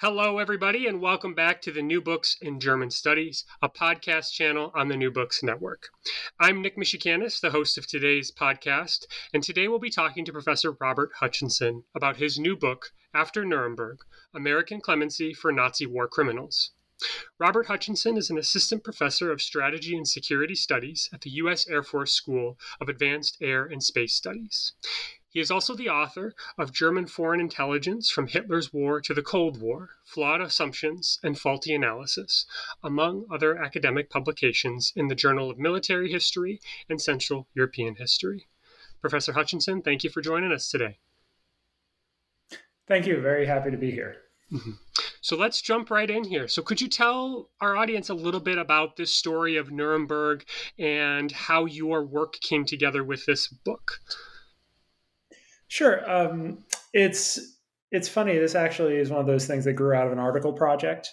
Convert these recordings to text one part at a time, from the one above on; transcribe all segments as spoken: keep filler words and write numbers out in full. Hello, everybody, and welcome back to the New Books in German Studies, a podcast channel on the New Books Network. I'm Nick Michikanis, the host of today's podcast, and today we'll be talking to Professor Robert Hutchinson about his new book, After Nuremberg, American Clemency for Nazi War Criminals. Robert Hutchinson is an assistant professor of strategy and security studies at the U S Air Force School of Advanced Air and Space Studies. He is also the author of German Foreign Intelligence from Hitler's War to the Cold War, Flawed Assumptions and Faulty Analysis, among other academic publications in the Journal of Military History and Central European History. Professor Hutchinson, thank you for joining us today. Thank you. Very happy to be here. Mm-hmm. So let's jump right in here. So could you tell our audience a little bit about this story of Nuremberg and how your work came together with this book? Sure. Um, it's it's funny. This actually is one of those things that grew out of an article project.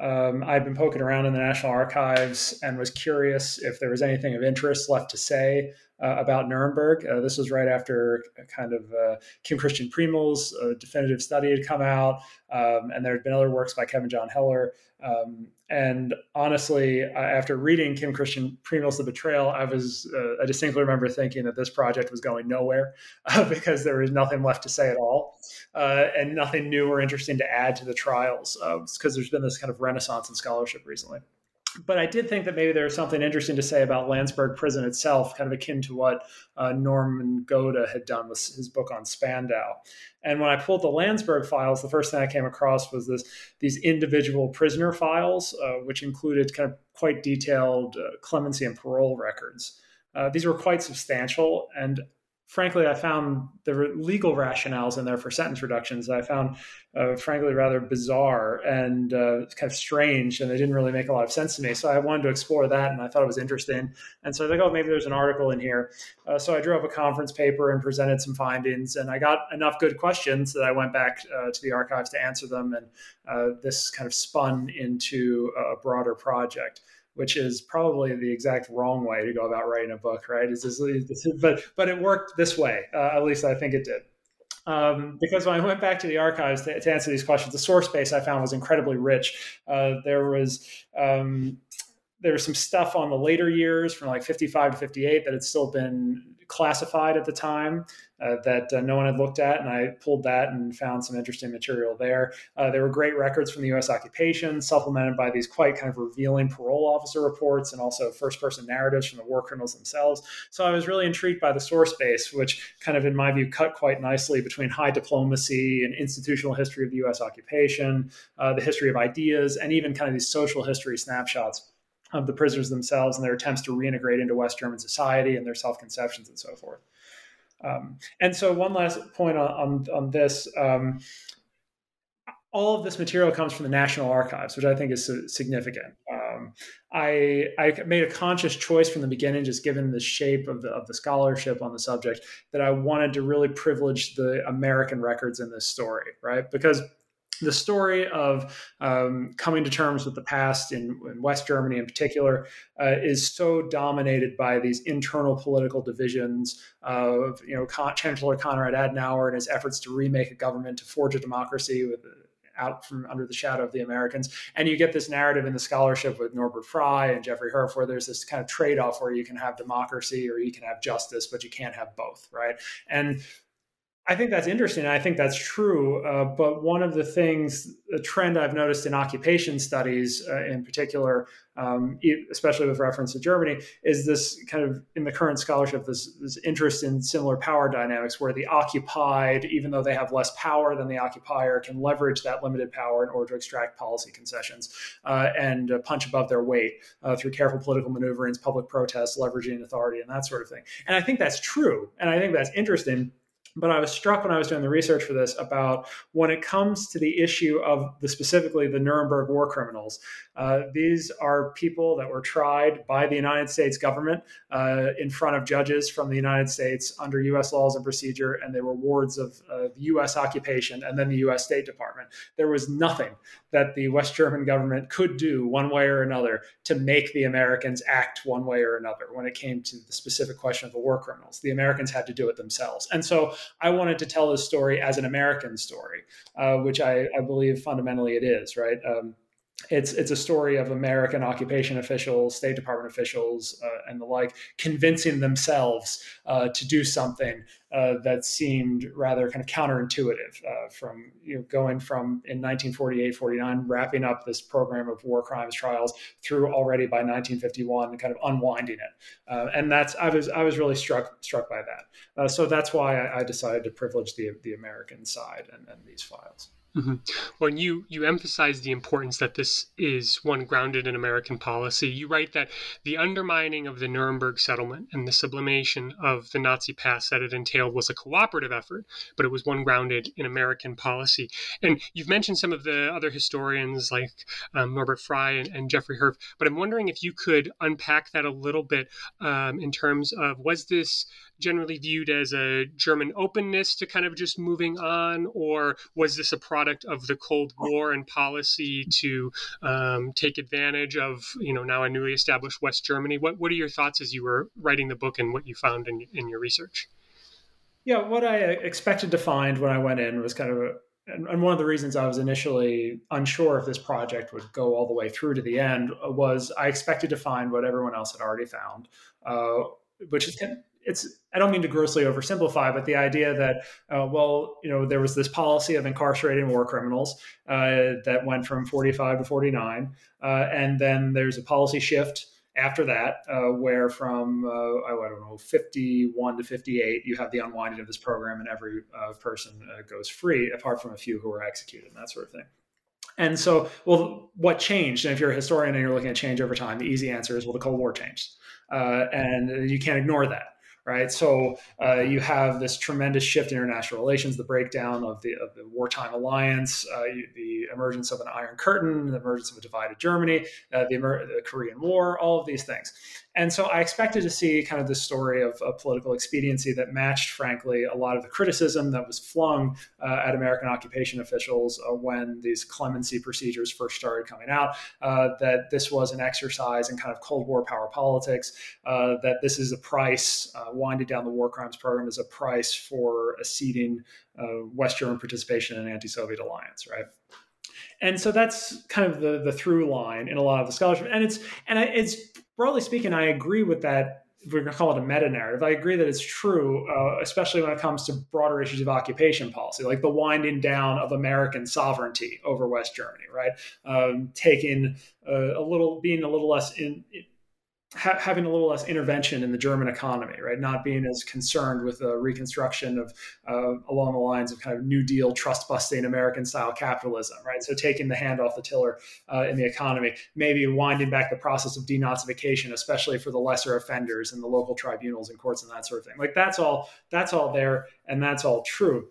Um, I'd been poking around in the National Archives and was curious if there was anything of interest left to say uh, about Nuremberg. Uh, this was right after kind of uh, Kim Christian Primel's uh, definitive study had come out, um, and there had been other works by Kevin John Heller. Um, and honestly, uh, after reading Kim Christian Primel's The Betrayal, I was uh, I distinctly remember thinking that this project was going nowhere uh, because there was nothing left to say at all uh, and nothing new or interesting to add to the trials because uh, there's been this kind of renaissance in scholarship recently. But I did think that maybe there was something interesting to say about Landsberg prison itself, kind of akin to what uh, Norman Goda had done with his book on Spandau. And when I pulled the Landsberg files, the first thing I came across was this these individual prisoner files, uh, which included kind of quite detailed uh, clemency and parole records. Uh, these were quite substantial, and frankly, I found there were legal rationales in there for sentence reductions that I found, uh, frankly, rather bizarre and uh, kind of strange, and they didn't really make a lot of sense to me. So I wanted to explore that, and I thought it was interesting. And so I was like, oh, maybe there's an article in here. Uh, so I drew up a conference paper and presented some findings, and I got enough good questions that I went back uh, to the archives to answer them, and uh, this kind of spun into a broader project, which is probably the exact wrong way to go about writing a book, right? It's just, it's, but but it worked this way, uh, at least I think it did. Um, because when I went back to the archives to, to answer these questions, the source base I found was incredibly rich. Uh, there was... Um, There was some stuff on the later years from like fifty-five to fifty-eight that had still been classified at the time uh, that uh, no one had looked at. And I pulled that and found some interesting material there. Uh, there were great records from the U S occupation supplemented by these quite kind of revealing parole officer reports and also first person narratives from the war criminals themselves. So I was really intrigued by the source base, which kind of, in my view, cut quite nicely between high diplomacy and institutional history of the U S occupation, uh, the history of ideas, and even kind of these social history snapshots of the prisoners themselves and their attempts to reintegrate into West German society and their self-conceptions and so forth. Um, and so one last point on, on, on this, um, all of this material comes from the National Archives, which I think is so significant. Um, I, I made a conscious choice from the beginning, just given the shape of the, of the scholarship on the subject, that I wanted to really privilege the American records in this story, right? Because the story of um, coming to terms with the past in, in West Germany in particular uh, is so dominated by these internal political divisions of, you know, Con- Chancellor Konrad Adenauer and his efforts to remake a government, to forge a democracy with out from under the shadow of the Americans. And you get this narrative in the scholarship with Norbert Fry and Jeffrey Herf, where there's this kind of trade-off where you can have democracy or you can have justice, but you can't have both, right? And I think that's interesting. I think that's true. Uh, but one of the things, a trend I've noticed in occupation studies uh, in particular, um, especially with reference to Germany, is this kind of, in the current scholarship, this, this interest in similar power dynamics where the occupied, even though they have less power than the occupier, can leverage that limited power in order to extract policy concessions uh, and uh, punch above their weight uh, through careful political maneuverings, public protests, leveraging authority, and that sort of thing. And I think that's true. And I think that's interesting. But I was struck when I was doing the research for this about when it comes to the issue of the specifically the Nuremberg war criminals. Uh, these are people that were tried by the United States government uh, in front of judges from the United States under U S laws and procedure, and they were wards of uh, U S occupation and then the U S State Department. There was nothing that the West German government could do one way or another to make the Americans act one way or another when it came to the specific question of the war criminals. The Americans had to do it themselves. And so I wanted to tell this story as an American story, uh, which I, I believe fundamentally it is, right? Um, it's it's a story of American occupation officials, State Department officials, uh, and the like, convincing themselves uh, to do something uh, that seemed rather kind of counterintuitive uh, from, you know, going from in nineteen forty-eight, forty-nine, wrapping up this program of war crimes trials through already by nineteen fifty-one, kind of unwinding it. Uh, and that's I was I was really struck struck by that. Uh, so that's why I, I decided to privilege the the American side and, and these files. Mm-hmm. Well, and you, you emphasize the importance that this is one grounded in American policy. You write that the undermining of the Nuremberg settlement and the sublimation of the Nazi past that it entailed was a cooperative effort, but it was one grounded in American policy. And you've mentioned some of the other historians like um, Norbert Fry and, and Jeffrey Herf, but I'm wondering if you could unpack that a little bit um, in terms of, was this generally viewed as a German openness to kind of just moving on, or was this a product of the Cold War and policy to um, take advantage of, you know, now a newly established West Germany? What what are your thoughts as you were writing the book and what you found in, in your research? Yeah, what I expected to find when I went in was kind of a, and one of the reasons I was initially unsure if this project would go all the way through to the end was I expected to find what everyone else had already found, uh, which is kind of, it's, I don't mean to grossly oversimplify, but the idea that, uh, well, you know, there was this policy of incarcerating war criminals uh, that went from forty-five to forty-nine. Uh, and then there's a policy shift after that, uh, where from, uh, I don't know, fifty-one to fifty-eight, you have the unwinding of this program and every uh, person uh, goes free, apart from a few who were executed and that sort of thing. And so, well, what changed? And if you're a historian and you're looking at change over time, the easy answer is, well, the Cold War changed. Uh, and you can't ignore that. Right. So uh, you have this tremendous shift in international relations, the breakdown of the, of the wartime alliance, uh, you, the emergence of an Iron Curtain, the emergence of a divided Germany, uh, the, emer- the Korean War, all of these things. And so I expected to see kind of this story of, of political expediency that matched, frankly, a lot of the criticism that was flung uh, at American occupation officials uh, when these clemency procedures first started coming out, uh, that this was an exercise in kind of Cold War power politics, uh, that this is a price, uh, winding down the war crimes program is a price for acceding uh, West German participation in an anti-Soviet alliance, right? And so that's kind of the, the through line in a lot of the scholarship. And it's, and it's, broadly speaking, I agree with that. We're going to call it a meta-narrative. I agree that it's true, uh, especially when it comes to broader issues of occupation policy, like the winding down of American sovereignty over West Germany, right? Um, taking uh, a little, being a little less in, in ha- having a little less intervention in the German economy, right? Not being as concerned with the reconstruction of uh, along the lines of kind of New Deal trust-busting American-style capitalism, right? So taking the hand off the tiller uh, in the economy, maybe winding back the process of denazification, especially for the lesser offenders and the local tribunals and courts and that sort of thing. Like that's all, that's all there, and that's all true.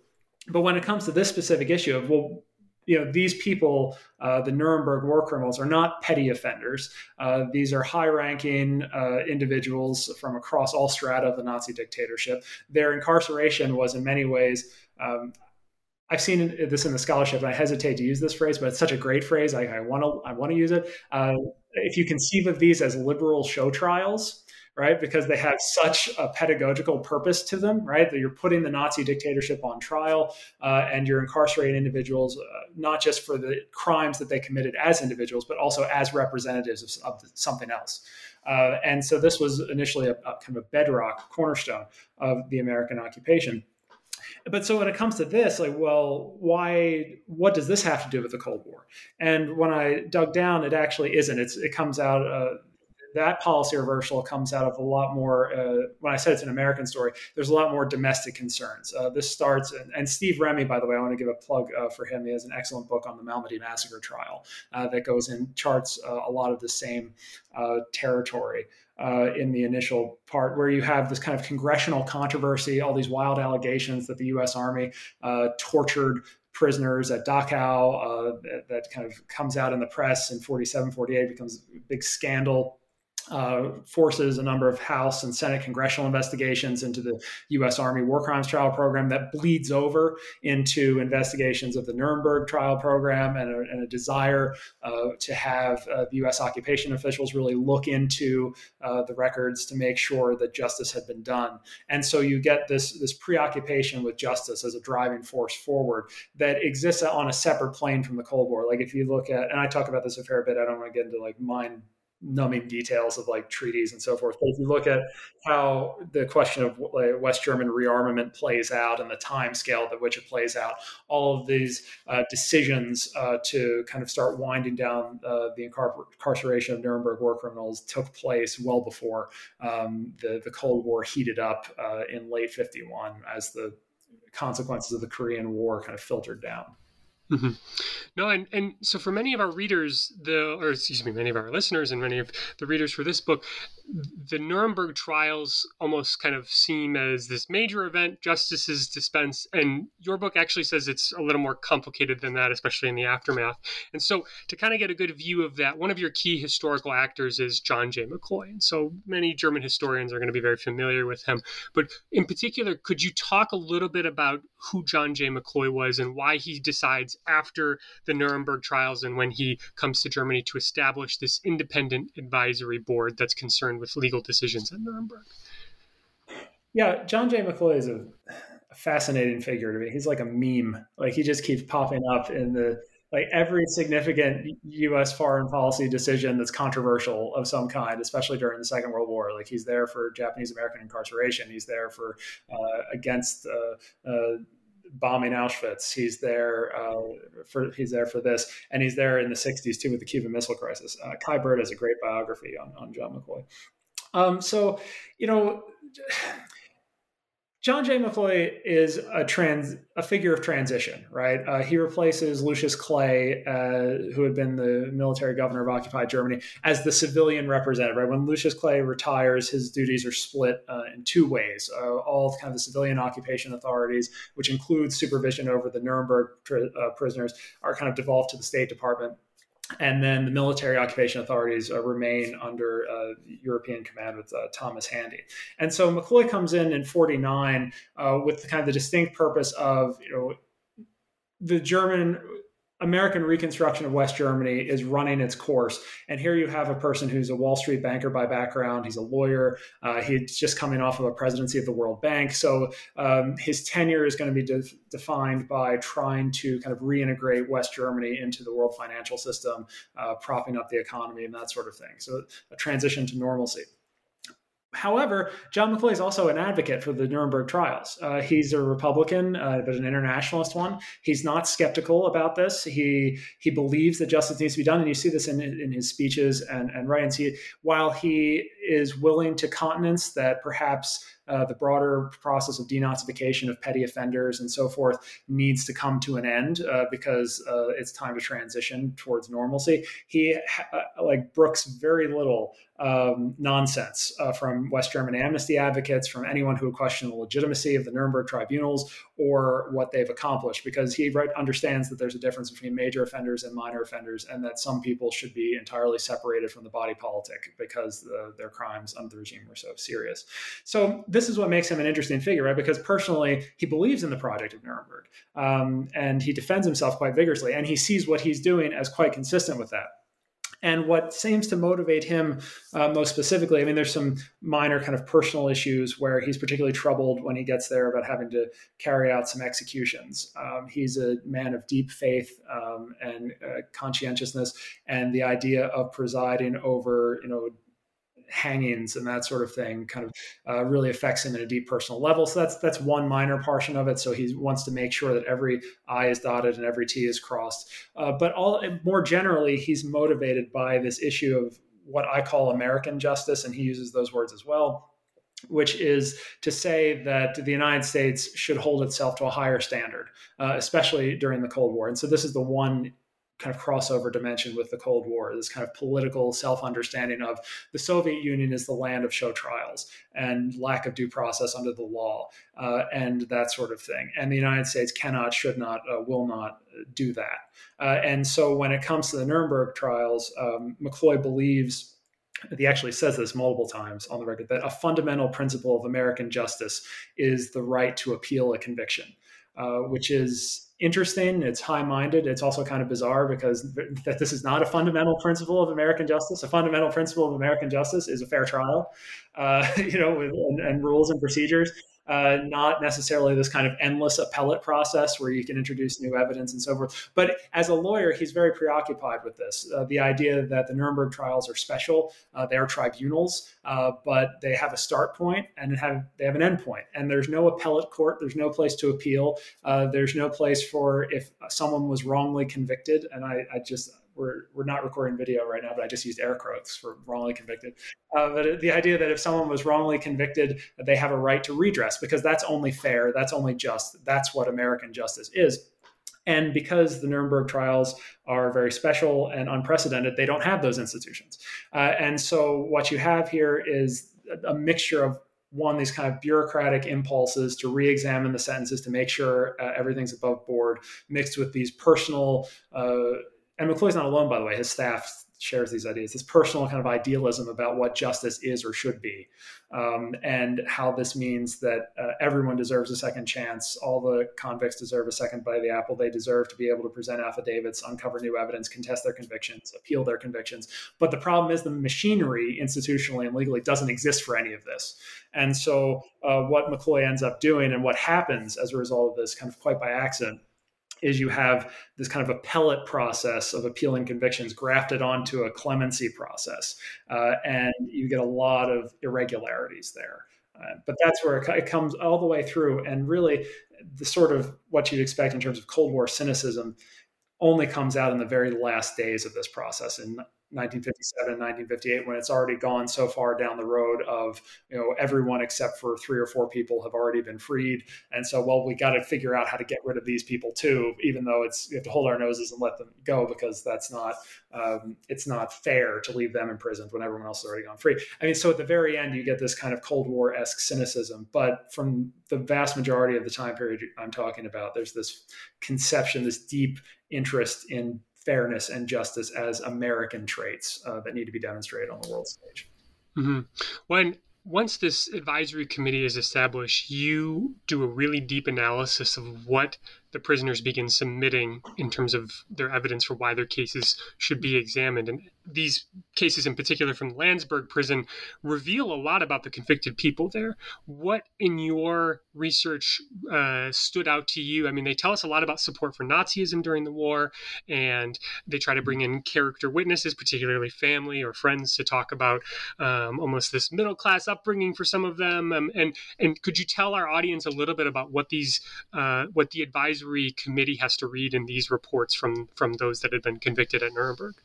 But when it comes to this specific issue of, well, you know, these people, uh, the Nuremberg war criminals, are not petty offenders. Uh, these are high-ranking uh, individuals from across all strata of the Nazi dictatorship. Their incarceration was in many ways, um, I've seen this in the scholarship, and I hesitate to use this phrase, but it's such a great phrase. I, I want to I want to use it. Uh, if you conceive of these as liberal show trials, right, because they have such a pedagogical purpose to them, right, that you're putting the Nazi dictatorship on trial uh, and you're incarcerating individuals, uh, not just for the crimes that they committed as individuals, but also as representatives of, of something else. Uh, and so this was initially a, a kind of a bedrock cornerstone of the American occupation. But so when it comes to this, like, well, why, what does this have to do with the Cold War? And when I dug down, it actually isn't. It's, it comes out, uh, that policy reversal comes out of a lot more, uh, when I said it's an American story, there's a lot more domestic concerns. Uh, this starts, and, and Steve Remy, by the way, I want to give a plug uh, for him. He has an excellent book on the Malmedy Massacre trial uh, that goes in, charts uh, a lot of the same uh, territory. Uh, in the initial part where you have this kind of congressional controversy, all these wild allegations that the U S Army uh, tortured prisoners at Dachau, uh, that, that kind of comes out in the press in forty-seven, forty-eight, becomes a big scandal. Uh, forces a number of House and Senate congressional investigations into the U S Army War Crimes Trial Program that bleeds over into investigations of the Nuremberg Trial Program and a, and a desire uh, to have uh, the U S occupation officials really look into uh, the records to make sure that justice had been done. And so you get this, this preoccupation with justice as a driving force forward that exists on a separate plane from the Cold War. Like if you look at, and I talk about this a fair bit, I don't want to get into like mine numbing details of like treaties and so forth. But if you look at how the question of like, West German rearmament plays out and the time scale at which it plays out, all of these uh, decisions uh, to kind of start winding down uh, the incar- incarceration of Nuremberg war criminals took place well before um, the, the Cold War heated up uh, in late fifty-one as the consequences of the Korean War kind of filtered down. Mm-hmm. No, and, and so for many of our readers, the or excuse me, many of our listeners and many of the readers for this book, the Nuremberg trials almost kind of seem as this major event, justice is dispensed, and your book actually says it's a little more complicated than that, especially in the aftermath. And so to kind of get a good view of that, one of your key historical actors is John J. McCloy. And so many German historians are going to be very familiar with him. But in particular, could you talk a little bit about who John J. McCloy was and why he decides after the Nuremberg trials and when he comes to Germany to establish this independent advisory board that's concerned with legal decisions at Nuremberg? Yeah, John J. McCloy is a, a fascinating figure to me. He's like a meme. Like he just keeps popping up in the like every significant U S foreign policy decision that's controversial of some kind, especially during the Second World War. Like he's there for Japanese-American incarceration. He's there for uh, against uh, uh, bombing Auschwitz. He's there uh, for he's there for this, and he's there in the sixties too with the Cuban Missile Crisis. Uh, Kai Bird has a great biography on, on John McCloy. Um, so, you know, John J. McCloy is a trans a figure of transition, right? Uh, he replaces Lucius Clay, uh, who had been the military governor of occupied Germany, as the civilian representative, right? When Lucius Clay retires, his duties are split uh, in two ways. Uh, all kind of the civilian occupation authorities, which includes supervision over the Nuremberg tri- uh, prisoners, are kind of devolved to the State Department. And then the military occupation authorities uh, remain under uh, European command with uh, Thomas Handy. And so McCloy comes in in forty-nine uh, with the kind of the distinct purpose of, you know, the German American reconstruction of West Germany is running its course. And here you have a person who's a Wall Street banker by background. He's a lawyer. Uh, he's just coming off of a presidency of the World Bank. So um, his tenure is going to be de- defined by trying to kind of reintegrate West Germany into the world financial system, uh, propping up the economy and that sort of thing. So a transition to normalcy. However, John McCloy is also an advocate for the Nuremberg trials. Uh, he's a Republican, uh, but an internationalist one. He's not skeptical about this. He he believes that justice needs to be done, and you see this in, in his speeches and, and writings. He, while he is willing to countenance that perhaps uh, the broader process of denazification of petty offenders and so forth needs to come to an end uh, because uh, it's time to transition towards normalcy, he uh, like brooks very little Um, nonsense uh, from West German amnesty advocates, from anyone who questioned the legitimacy of the Nuremberg tribunals or what they've accomplished, because he right, understands that there's a difference between major offenders and minor offenders, and that some people should be entirely separated from the body politic because the, their crimes under the regime were so serious. So this is what makes him an interesting figure, right? Because personally, he believes in the project of Nuremberg, um, and he defends himself quite vigorously, and he sees what he's doing as quite consistent with that. And what seems to motivate him uh, most specifically, I mean, there's some minor kind of personal issues where he's particularly troubled when he gets there about having to carry out some executions. Um, he's a man of deep faith um, and uh, conscientiousness, and the idea of presiding over, you know, hangings and that sort of thing kind of uh, really affects him at a deep personal level. So that's that's one minor portion of it. So he wants to make sure that every I is dotted and every T is crossed. Uh, but all more generally, he's motivated by this issue of what I call American justice, and he uses those words as well, which is to say that the United States should hold itself to a higher standard, uh, especially during the Cold War. And so this is the one kind of crossover dimension with the Cold War, this kind of political self-understanding of the Soviet Union is the land of show trials and lack of due process under the law uh, and that sort of thing. And the United States cannot, should not, uh, will not do that. Uh, and so when it comes to the Nuremberg trials, um, McCloy believes, he actually says this multiple times on the record, that a fundamental principle of American justice is the right to appeal a conviction, uh, which is interesting. It's high-minded. It's also kind of bizarre because that this is not a fundamental principle of American justice. A fundamental principle of American justice is a fair trial, uh, you know, with, and, and rules and procedures, uh, not necessarily this kind of endless appellate process where you can introduce new evidence and so forth. But as a lawyer, he's very preoccupied with this. Uh, the idea that the Nuremberg trials are special, uh, they are tribunals, uh, but they have a start point and have they have an end point. And there's no appellate court. There's no place to appeal. Uh, there's no place for if someone was wrongly convicted, and I, I just, we're we're not recording video right now, but I just used air quotes for wrongly convicted. Uh, but the idea that if someone was wrongly convicted, that they have a right to redress, because that's only fair, that's only just, that's what American justice is. And because the Nuremberg trials are very special and unprecedented, they don't have those institutions. Uh, and so what you have here is a mixture of, one, these kind of bureaucratic impulses to re-examine the sentences to make sure uh, everything's above board, mixed with these personal, uh, and McCloy's not alone, by the way, his staff shares these ideas, this personal kind of idealism about what justice is or should be, um, and how this means that uh, everyone deserves a second chance, all the convicts deserve a second bite of the apple, they deserve to be able to present affidavits, uncover new evidence, contest their convictions, appeal their convictions. But the problem is the machinery institutionally and legally doesn't exist for any of this. And so uh, what McCloy ends up doing and what happens as a result of this kind of quite by accident is you have this kind of appellate process of appealing convictions grafted onto a clemency process. Uh, and you get a lot of irregularities there. Uh, but that's where it comes all the way through. And really, the sort of what you'd expect in terms of Cold War cynicism only comes out in the very last days of this process in nineteen fifty-seven, nineteen fifty-eight, when it's already gone so far down the road of, you know, everyone except for three or four people have already been freed. And so, well, we got to figure out how to get rid of these people too, even though it's, we have to hold our noses and let them go because that's not, um, it's not fair to leave them imprisoned when everyone else has already gone free. I mean, so at the very end, you get this kind of Cold War-esque cynicism, but from the vast majority of the time period I'm talking about, there's this conception, this deep interest in fairness and justice as American traits uh, that need to be demonstrated on the world stage. Mm-hmm. When once this advisory committee is established, you do a really deep analysis of what the prisoners begin submitting in terms of their evidence for why their cases should be examined. And these cases in particular from Landsberg prison reveal a lot about the convicted people there. What in your research uh, stood out to you? I mean, they tell us a lot about support for Nazism during the war, and they try to bring in character witnesses, particularly family or friends, to talk about um, almost this middle-class upbringing for some of them. Um, and and could you tell our audience a little bit about what these uh, what the advisory committee has to read in these reports from from those that had been convicted at Nuremberg?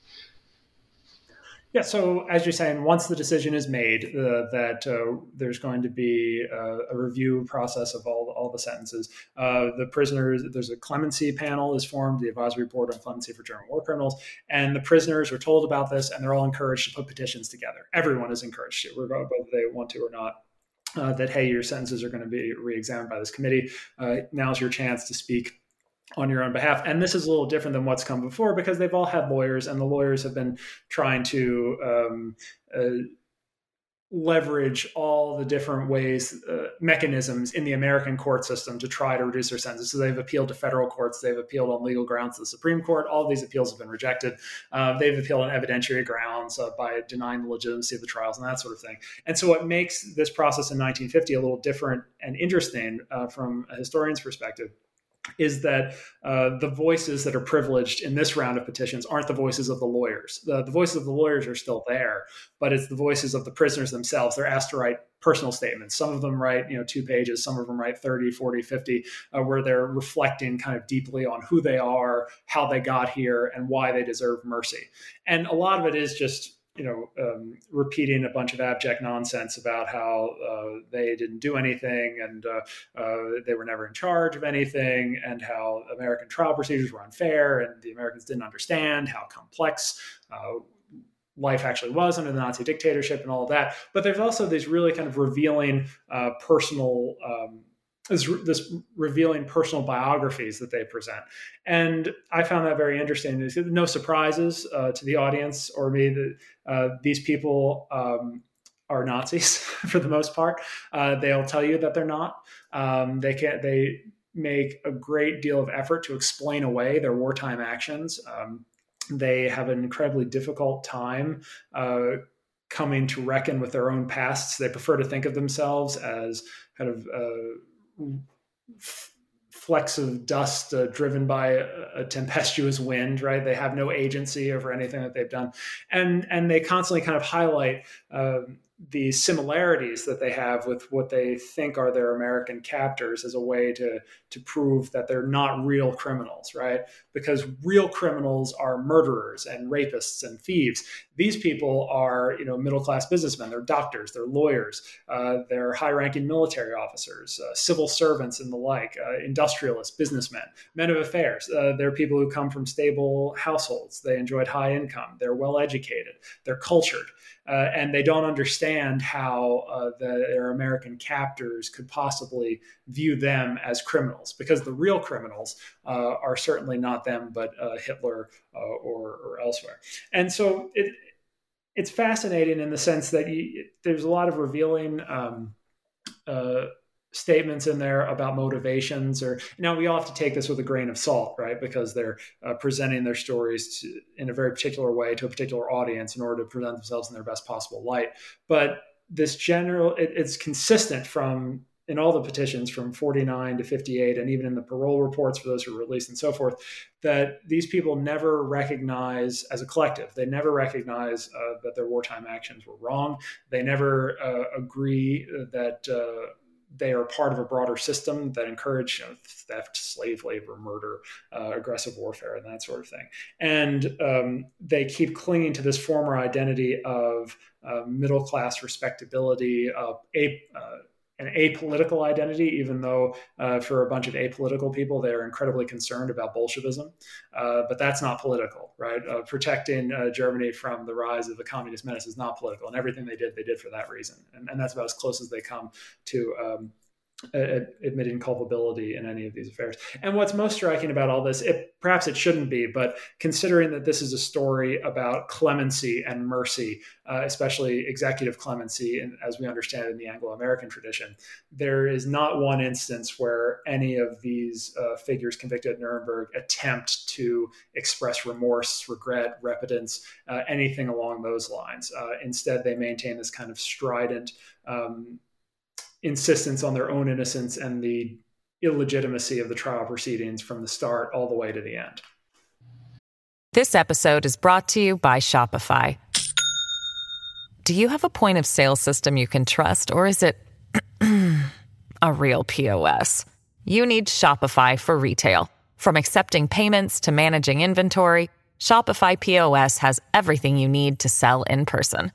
Yeah, so as you're saying, once the decision is made uh, that uh, there's going to be uh, a review process of all, all the sentences, uh, the prisoners, there's a clemency panel is formed, the Advisory Board on Clemency for German War Criminals, and the prisoners are told about this, and they're all encouraged to put petitions together. Everyone is encouraged to, whether they want to or not. uh, that, hey, your sentences are going to be re-examined by this committee. Uh, now's your chance to speak on your own behalf. And this is a little different than what's come before, because they've all had lawyers, and the lawyers have been trying to um, uh, leverage all the different ways, uh, mechanisms in the American court system to try to reduce their sentences. So they've appealed to federal courts. They've appealed on legal grounds to the Supreme Court. All these appeals have been rejected. Uh, they've appealed on evidentiary grounds uh, by denying the legitimacy of the trials and that sort of thing. And so what makes this process in nineteen fifty a little different and interesting uh, from a historian's perspective is that uh, the voices that are privileged in this round of petitions aren't the voices of the lawyers. The, the voices of the lawyers are still there, but it's the voices of the prisoners themselves. They're asked to write personal statements. Some of them write, you know, two pages, some of them write thirty, forty, fifty, uh, where they're reflecting kind of deeply on who they are, how they got here, and why they deserve mercy. And a lot of it is just, you know, um, repeating a bunch of abject nonsense about how uh, they didn't do anything and uh, uh, they were never in charge of anything, and how American trial procedures were unfair and the Americans didn't understand how complex uh, life actually was under the Nazi dictatorship and all of that. But there's also these really kind of revealing uh, personal um This, this revealing personal biographies that they present. And I found that very interesting. No surprises uh, to the audience or me that uh, these people um, are Nazis for the most part. Uh, they'll tell you that they're not. Um, they can't. They make a great deal of effort to explain away their wartime actions. Um, they have an incredibly difficult time uh, coming to reckon with their own pasts. They prefer to think of themselves as kind of Uh, flecks of dust uh, driven by a, a tempestuous wind, right? They have no agency over anything that they've done. And, and they constantly kind of highlight uh, the similarities that they have with what they think are their American captors as a way to, to prove that they're not real criminals, right? Because real criminals are murderers and rapists and thieves. These people are, you know, middle-class businessmen. They're doctors, they're lawyers, uh, they're high-ranking military officers, uh, civil servants and the like, uh, industrialists, businessmen, men of affairs. Uh, they're people who come from stable households. They enjoyed high income. They're well-educated. They're cultured. Uh, and they don't understand how uh, the, their American captors could possibly view them as criminals, because the real criminals uh, are certainly not them, but uh, Hitler uh, or, or elsewhere. And so it, it's fascinating in the sense that you, there's a lot of revealing um, uh, statements in there about motivations. Or now we all have to take this with a grain of salt, right? Because they're uh, presenting their stories to, in a very particular way to a particular audience in order to present themselves in their best possible light. But this general, it, it's consistent from in all the petitions from forty-nine to fifty-eight, and even in the parole reports for those who were released and so forth, that these people never recognize as a collective. They never recognize uh, that their wartime actions were wrong. They never uh, agree that uh, they are part of a broader system that encouraged, you know, theft, slave labor, murder, uh, aggressive warfare, and that sort of thing. And um, they keep clinging to this former identity of uh, middle-class respectability, of a uh, an apolitical identity, even though uh, for a bunch of apolitical people, they're incredibly concerned about Bolshevism. Uh, but that's not political, right? Uh, protecting uh, Germany from the rise of the communist menace is not political. And everything they did, they did for that reason. And, and that's about as close as they come to um, ad- admitting culpability in any of these affairs. And what's most striking about all this, it, perhaps it shouldn't be, but considering that this is a story about clemency and mercy, uh, especially executive clemency, and as we understand it in the Anglo-American tradition, there is not one instance where any of these uh, figures convicted at Nuremberg attempt to express remorse, regret, repentance, uh, anything along those lines. Uh, instead, they maintain this kind of strident um, insistence on their own innocence and the illegitimacy of the trial proceedings from the start all the way to the end. This episode is brought to you by Shopify. Do you have a point of sale system you can trust, or is it a real P O S? You need Shopify for retail. From accepting payments to managing inventory, Shopify P O S has everything you need to sell in person.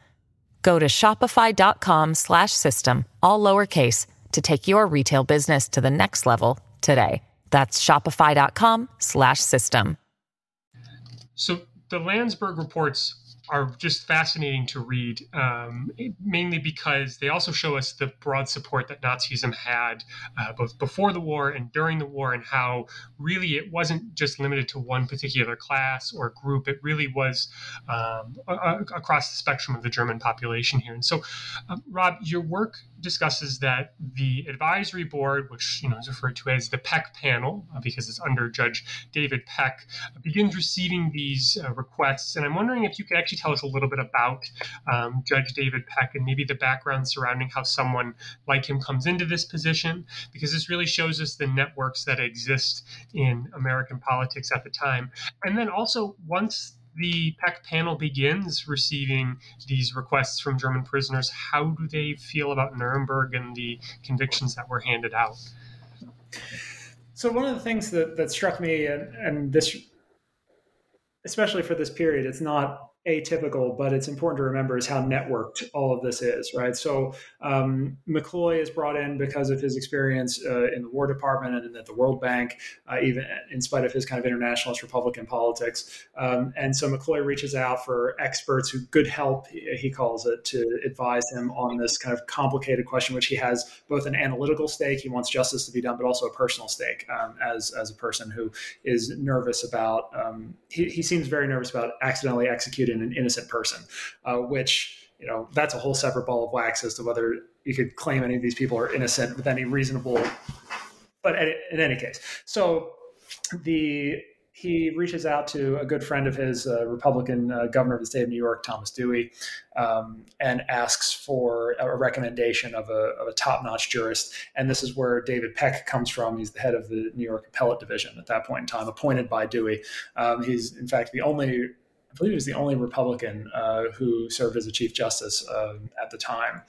Go to shopify dot com slash system, all lowercase, to take your retail business to the next level today. That's shopify dot com slash system. So the Landsberg reports are just fascinating to read, um, mainly because they also show us the broad support that Nazism had uh, both before the war and during the war, and how really it wasn't just limited to one particular class or group. It really was um, a- a- across the spectrum of the German population here. And so, um, Rob, your work discusses that the advisory board, which you know is referred to as the Peck panel, uh, because it's under Judge David Peck, uh, begins receiving these uh, requests. And I'm wondering if you could actually tell us a little bit about um, Judge David Peck and maybe the background surrounding how someone like him comes into this position, because this really shows us the networks that exist in American politics at the time. And then also, once the Peck panel begins receiving these requests from German prisoners, how do they feel about Nuremberg and the convictions that were handed out? So one of the things that, that struck me, and, and this, especially for this period, it's not atypical, but it's important to remember, is how networked all of this is, right? So um, McCloy is brought in because of his experience uh, in the War Department and at the World Bank, uh, even in spite of his kind of internationalist Republican politics. Um, and so McCloy reaches out for experts who good help, he calls it, to advise him on this kind of complicated question, which he has both an analytical stake, he wants justice to be done, but also a personal stake um, as, as a person who is nervous about, um, he, he seems very nervous about accidentally executing in an innocent person, uh, which, you know, that's a whole separate ball of wax as to whether you could claim any of these people are innocent with any reasonable, but in any case. So the he reaches out to a good friend of his, uh, Republican uh, governor of the state of New York, Thomas Dewey, um, and asks for a recommendation of a, of a top-notch jurist. And this is where David Peck comes from. He's the head of the New York Appellate Division at that point in time, appointed by Dewey. Um, he's, in fact, the only... I believe he was the only Republican uh, who served as a Chief Justice uh, at the time.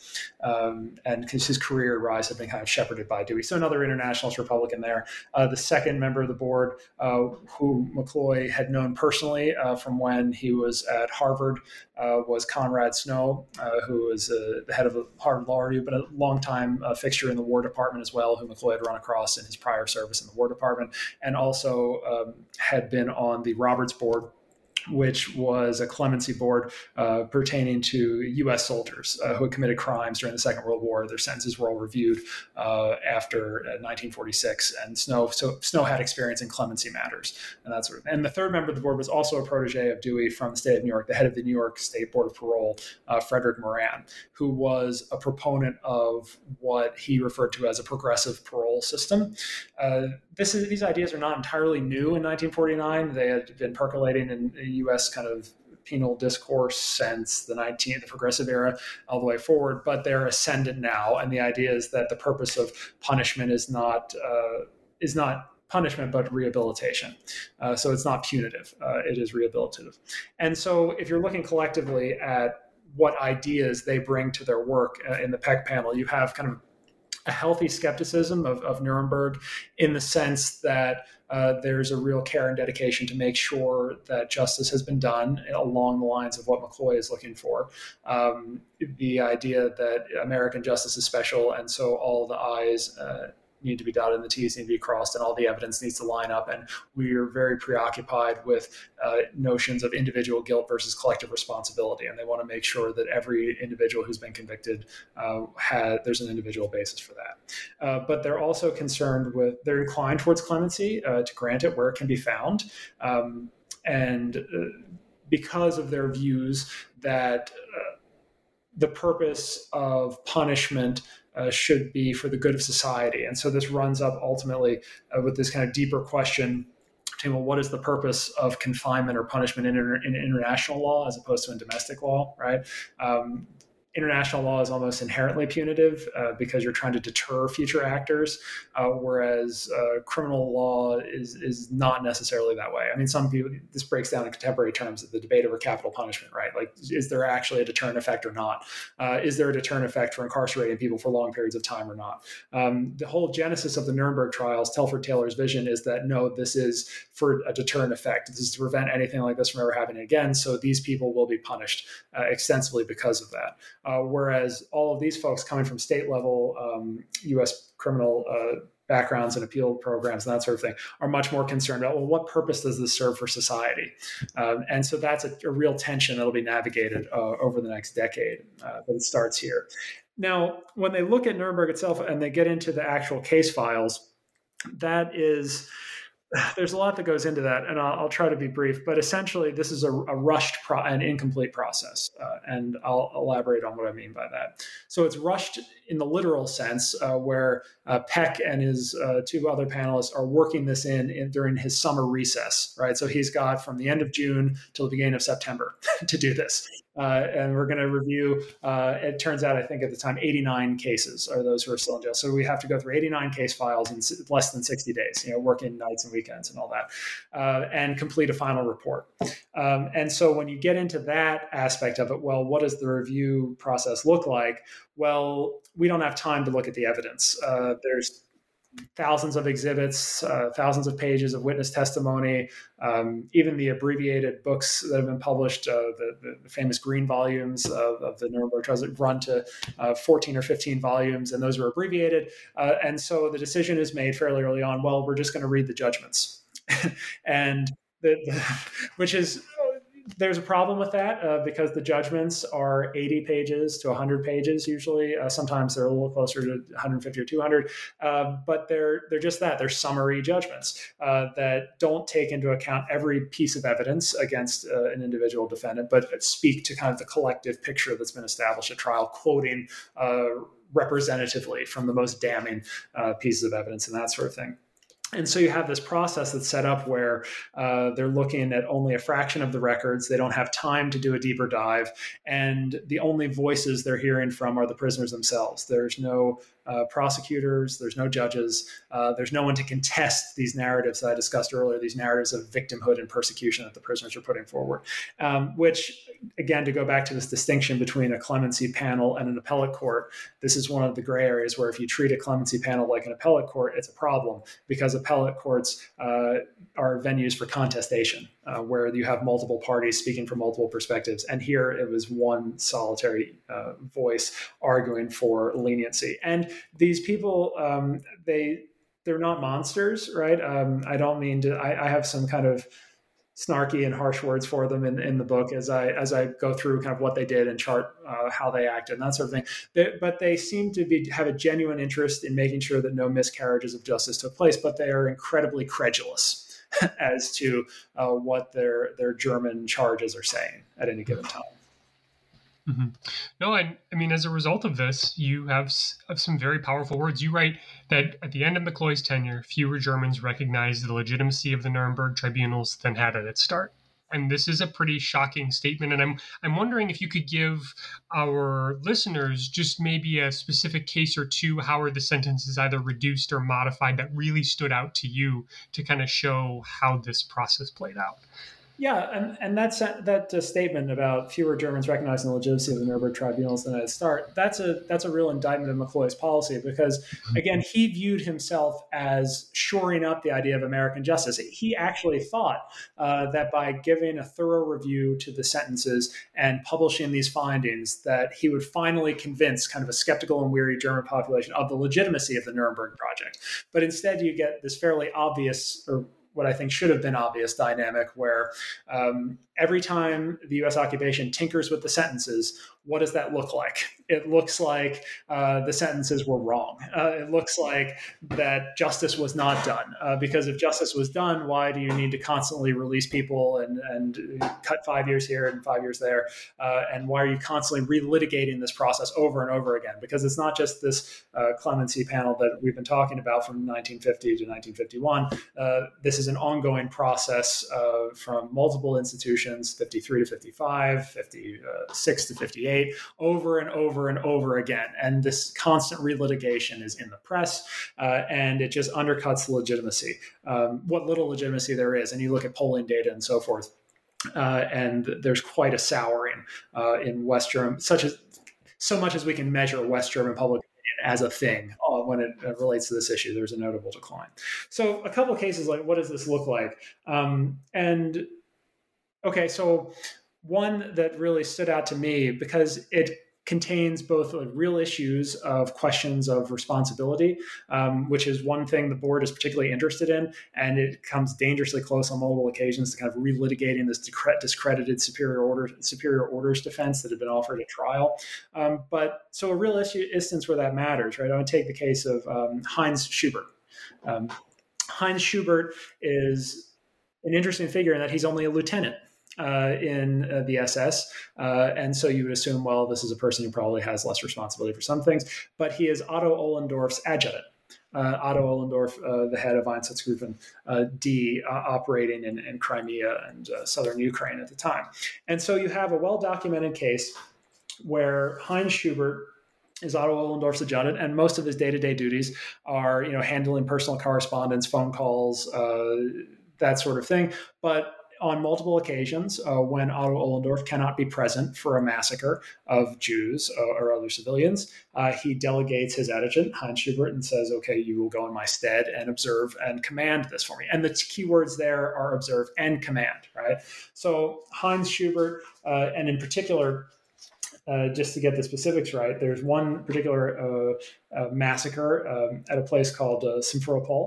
Um, and his career rise had been kind of shepherded by Dewey. So another internationalist Republican there. Uh, the second member of the board, uh, who McCloy had known personally uh, from when he was at Harvard, uh, was Conrad Snow, uh, who was uh, the head of the Harvard Law Review, but a longtime uh, fixture in the War Department as well, who McCloy had run across in his prior service in the War Department, and also um, had been on the Roberts board, which was a clemency board uh, pertaining to U S soldiers uh, who had committed crimes during the Second World War. Their sentences were all reviewed uh, after uh, nineteen forty-six, and Snow so Snow had experience in clemency matters and that sort of. And the third member of the board was also a protege of Dewey from the state of New York, the head of the New York State Board of Parole, uh, Frederick Moran, who was a proponent of what he referred to as a progressive parole system. Uh, this is, these ideas are not entirely new in nineteen forty-nine. They had been percolating in U S kind of penal discourse since the nineteenth, the progressive era, all the way forward, but they're ascendant now. And the idea is that the purpose of punishment is not uh, is not punishment, but rehabilitation. Uh, so it's not punitive; uh, it is rehabilitative. And so, if you're looking collectively at what ideas they bring to their work uh, in the Peck panel, you have kind of a healthy skepticism of, of Nuremberg, in the sense that uh, there's a real care and dedication to make sure that justice has been done along the lines of what McCloy is looking for. Um, the idea that American justice is special, and so all the I's uh, need to be dotted and the T's need to be crossed, and all the evidence needs to line up. And we are very preoccupied with uh, notions of individual guilt versus collective responsibility. And they want to make sure that every individual who's been convicted, uh, had, there's an individual basis for that. Uh, but they're also concerned with, they're inclined towards clemency, uh, to grant it where it can be found. Um, and uh, because of their views that uh, the purpose of punishment Uh, should be for the good of society. And so this runs up ultimately uh, with this kind of deeper question between, well, what is the purpose of confinement or punishment in, inter- in international law as opposed to in domestic law, right? Um, international law is almost inherently punitive uh, because you're trying to deter future actors, uh, whereas uh, criminal law is is not necessarily that way. I mean, some people, this breaks down in contemporary terms of the debate over capital punishment, right? Like, is there actually a deterrent effect or not? Uh, is there a deterrent effect for incarcerating people for long periods of time or not? Um, the whole genesis of the Nuremberg trials, Telford Taylor's vision is that, no, this is for a deterrent effect. This is to prevent anything like this from ever happening again. So these people will be punished uh, extensively because of that. Uh, whereas all of these folks coming from state level um, U S criminal uh, backgrounds and appeal programs and that sort of thing are much more concerned about, well, what purpose does this serve for society? Um, and so that's a, a real tension that'll be navigated uh, over the next decade, uh, but it starts here. Now, when they look at Nuremberg itself and they get into the actual case files, that is, there's a lot that goes into that, and I'll, I'll try to be brief, but essentially this is a, a rushed pro- an incomplete process. Uh, and I'll elaborate on what I mean by that. So it's rushed in the literal sense, uh, where uh, Peck and his uh, two other panelists are working this in, in during his summer recess, right? So he's got from the end of June till the beginning of September to do this. Uh, and we're going to review, uh, it turns out, I think at the time, eighty-nine cases are those who are still in jail. So we have to go through eighty-nine case files in less than sixty days, you know, working nights and weekends and all that, uh, and complete a final report. Um, and so when you get into that aspect of it, well, what does the review process look like? Well, we don't have time to look at the evidence. Uh, there's thousands of exhibits, uh, thousands of pages of witness testimony, um, even the abbreviated books that have been published, uh, the, the famous green volumes of, of the Nuremberg trials that run to uh, fourteen or fifteen volumes, and those were abbreviated. Uh, and so the decision is made fairly early on, well, we're just going to read the judgments. and the, the, which is... There's a problem with that uh, because the judgments are eighty pages to one hundred pages usually. Uh, sometimes they're a little closer to one hundred fifty or two hundred, uh, but they're they're just that. They're summary judgments uh, that don't take into account every piece of evidence against uh, an individual defendant, but speak to kind of the collective picture that's been established at trial, quoting uh, representatively from the most damning uh, pieces of evidence and that sort of thing. And so you have this process that's set up where uh, they're looking at only a fraction of the records. They don't have time to do a deeper dive. And the only voices they're hearing from are the prisoners themselves. There's no uh, prosecutors. There's no judges. Uh, there's no one to contest these narratives that I discussed earlier, these narratives of victimhood and persecution that the prisoners are putting forward, um, which, again, to go back to this distinction between a clemency panel and an appellate court, this is one of the gray areas where if you treat a clemency panel like an appellate court, it's a problem because appellate courts uh, are venues for contestation, uh, where you have multiple parties speaking from multiple perspectives. And here it was one solitary uh, voice arguing for leniency. And these people, um, they, they're not monsters, right? Um, I don't mean to, I, I have some kind of snarky and harsh words for them in, in the book as I as I go through kind of what they did and chart uh, how they acted and that sort of thing. They, but they seem to be have a genuine interest in making sure that no miscarriages of justice took place, but they are incredibly credulous as to uh, what their, their German charges are saying at any given time. Mm-hmm. No, I, I mean, as a result of this, you have, have some very powerful words. You write that at the end of McCloy's tenure, fewer Germans recognized the legitimacy of the Nuremberg tribunals than had at its start. And this is a pretty shocking statement. And I'm I'm wondering if you could give our listeners just maybe a specific case or two. How are the sentences either reduced or modified that really stood out to you to kind of show how this process played out? Yeah, and, and that's, that uh, statement about fewer Germans recognizing the legitimacy of the Nuremberg tribunals than at its start, that's a that's a real indictment of McCloy's policy because, again, he viewed himself as shoring up the idea of American justice. He actually thought uh, that by giving a thorough review to the sentences and publishing these findings that he would finally convince kind of a skeptical and weary German population of the legitimacy of the Nuremberg project. But instead you get this fairly obvious or what I think should have been obvious dynamic where um, every time the U S occupation tinkers with the sentences, what does that look like? It looks like uh, the sentences were wrong. Uh, it looks like that justice was not done uh, because if justice was done, why do you need to constantly release people and, and cut five years here and five years there? Uh, and why are you constantly relitigating this process over and over again? Because it's not just this uh, clemency panel that we've been talking about from nineteen fifty to nineteen fifty-one. Uh, this is an ongoing process uh, from multiple institutions, fifty-three to fifty-five, fifty-six to fifty-eight, over and over and over again. And this constant relitigation is in the press, uh, and it just undercuts the legitimacy, um, what little legitimacy there is. And you look at polling data and so forth, uh, and there's quite a souring uh, in West German, such as so much as we can measure West German public as a thing uh, when it uh, relates to this issue. There's a notable decline. So a couple of cases like, what does this look like? Um, and okay, so one that really stood out to me because it contains both real issues of questions of responsibility, um, which is one thing the board is particularly interested in, and it comes dangerously close on multiple occasions to kind of relitigating this discredited superior order, superior orders defense that had been offered at trial. Um, but so a real issue, instance where that matters, right? I would take the case of um, Heinz Schubert. Um, Heinz Schubert is an interesting figure in that he's only a lieutenant Uh, in uh, the S S. Uh, and so you would assume, well, this is a person who probably has less responsibility for some things, but he is Otto Ohlendorf's adjutant. Uh, Otto Ohlendorf, uh, the head of Einsatzgruppen uh, D, uh, operating in, in Crimea and uh, southern Ukraine at the time. And so you have a well-documented case where Heinz Schubert is Otto Ohlendorf's adjutant, and most of his day-to-day duties are, you know, handling personal correspondence, phone calls, uh, that sort of thing. But on multiple occasions, uh, when Otto Ohlendorf cannot be present for a massacre of Jews uh, or other civilians, uh, he delegates his adjutant, Heinz Schubert, and says, okay, you will go in my stead and observe and command this for me. And the key words there are observe and command, right? So Heinz Schubert, uh, and in particular, Uh, just to get the specifics right, there's one particular uh, uh, massacre um, at a place called uh, Simferopol,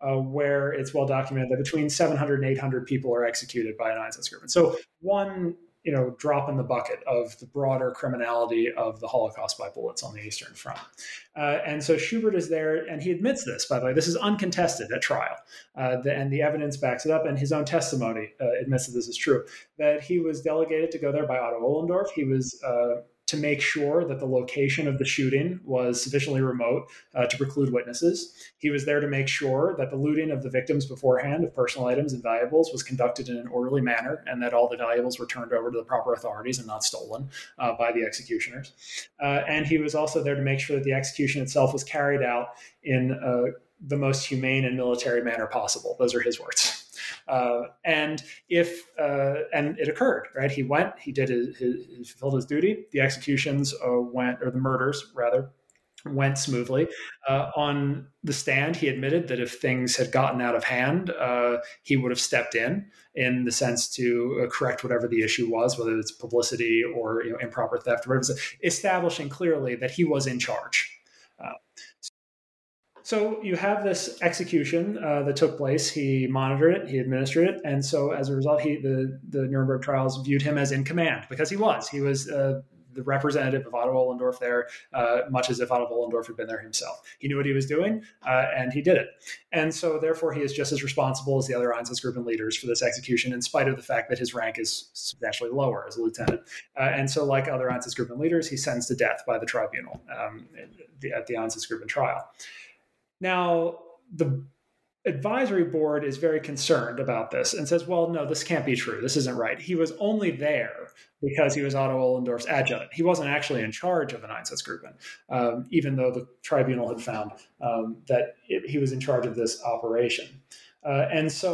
uh, where it's well documented that between seven hundred and eight hundred people are executed by an Einsatzgruppen. So one, you know, drop in the bucket of the broader criminality of the Holocaust by bullets on the Eastern Front. Uh, and so Schubert is there, and he admits this, by the way. This is uncontested at trial, uh, the, and the evidence backs it up, and his own testimony uh, admits that this is true, that he was delegated to go there by Otto Ohlendorf. He was uh, to make sure that the location of the shooting was sufficiently remote uh, to preclude witnesses. He was there to make sure that the looting of the victims beforehand of personal items and valuables was conducted in an orderly manner, and that all the valuables were turned over to the proper authorities and not stolen uh, by the executioners. Uh, and he was also there to make sure that the execution itself was carried out in uh, the most humane and military manner possible. Those are his words. Uh, and if uh, and it occurred, right? He went, he did his, his, he fulfilled his duty. The executions uh, went, or the murders rather, went smoothly. Uh, on the stand, he admitted that if things had gotten out of hand, uh, he would have stepped in, in the sense to uh, correct whatever the issue was, whether it's publicity or, you know, improper theft, or whatever, establishing clearly that he was in charge. Uh, so So you have this execution uh, that took place. He monitored it, he administered it, and so as a result, he the, the Nuremberg trials viewed him as in command, because he was. He was uh, the representative of Otto Ohlendorf there, uh, much as if Otto Ohlendorf had been there himself. He knew what he was doing, uh, and he did it. And so therefore, he is just as responsible as the other Einsatzgruppen leaders for this execution, in spite of the fact that his rank is substantially lower as a lieutenant. Uh, and so like other Einsatzgruppen leaders, he's sentenced to death by the tribunal um, at the Einsatzgruppen trial. Now, the advisory board is very concerned about this and says, well, no, this can't be true. This isn't right. He was only there because he was Otto Ohlendorf's adjutant. He wasn't actually in charge of an Einsatzgruppen, um, even though the tribunal had found um, that it, he was in charge of this operation. Uh, and so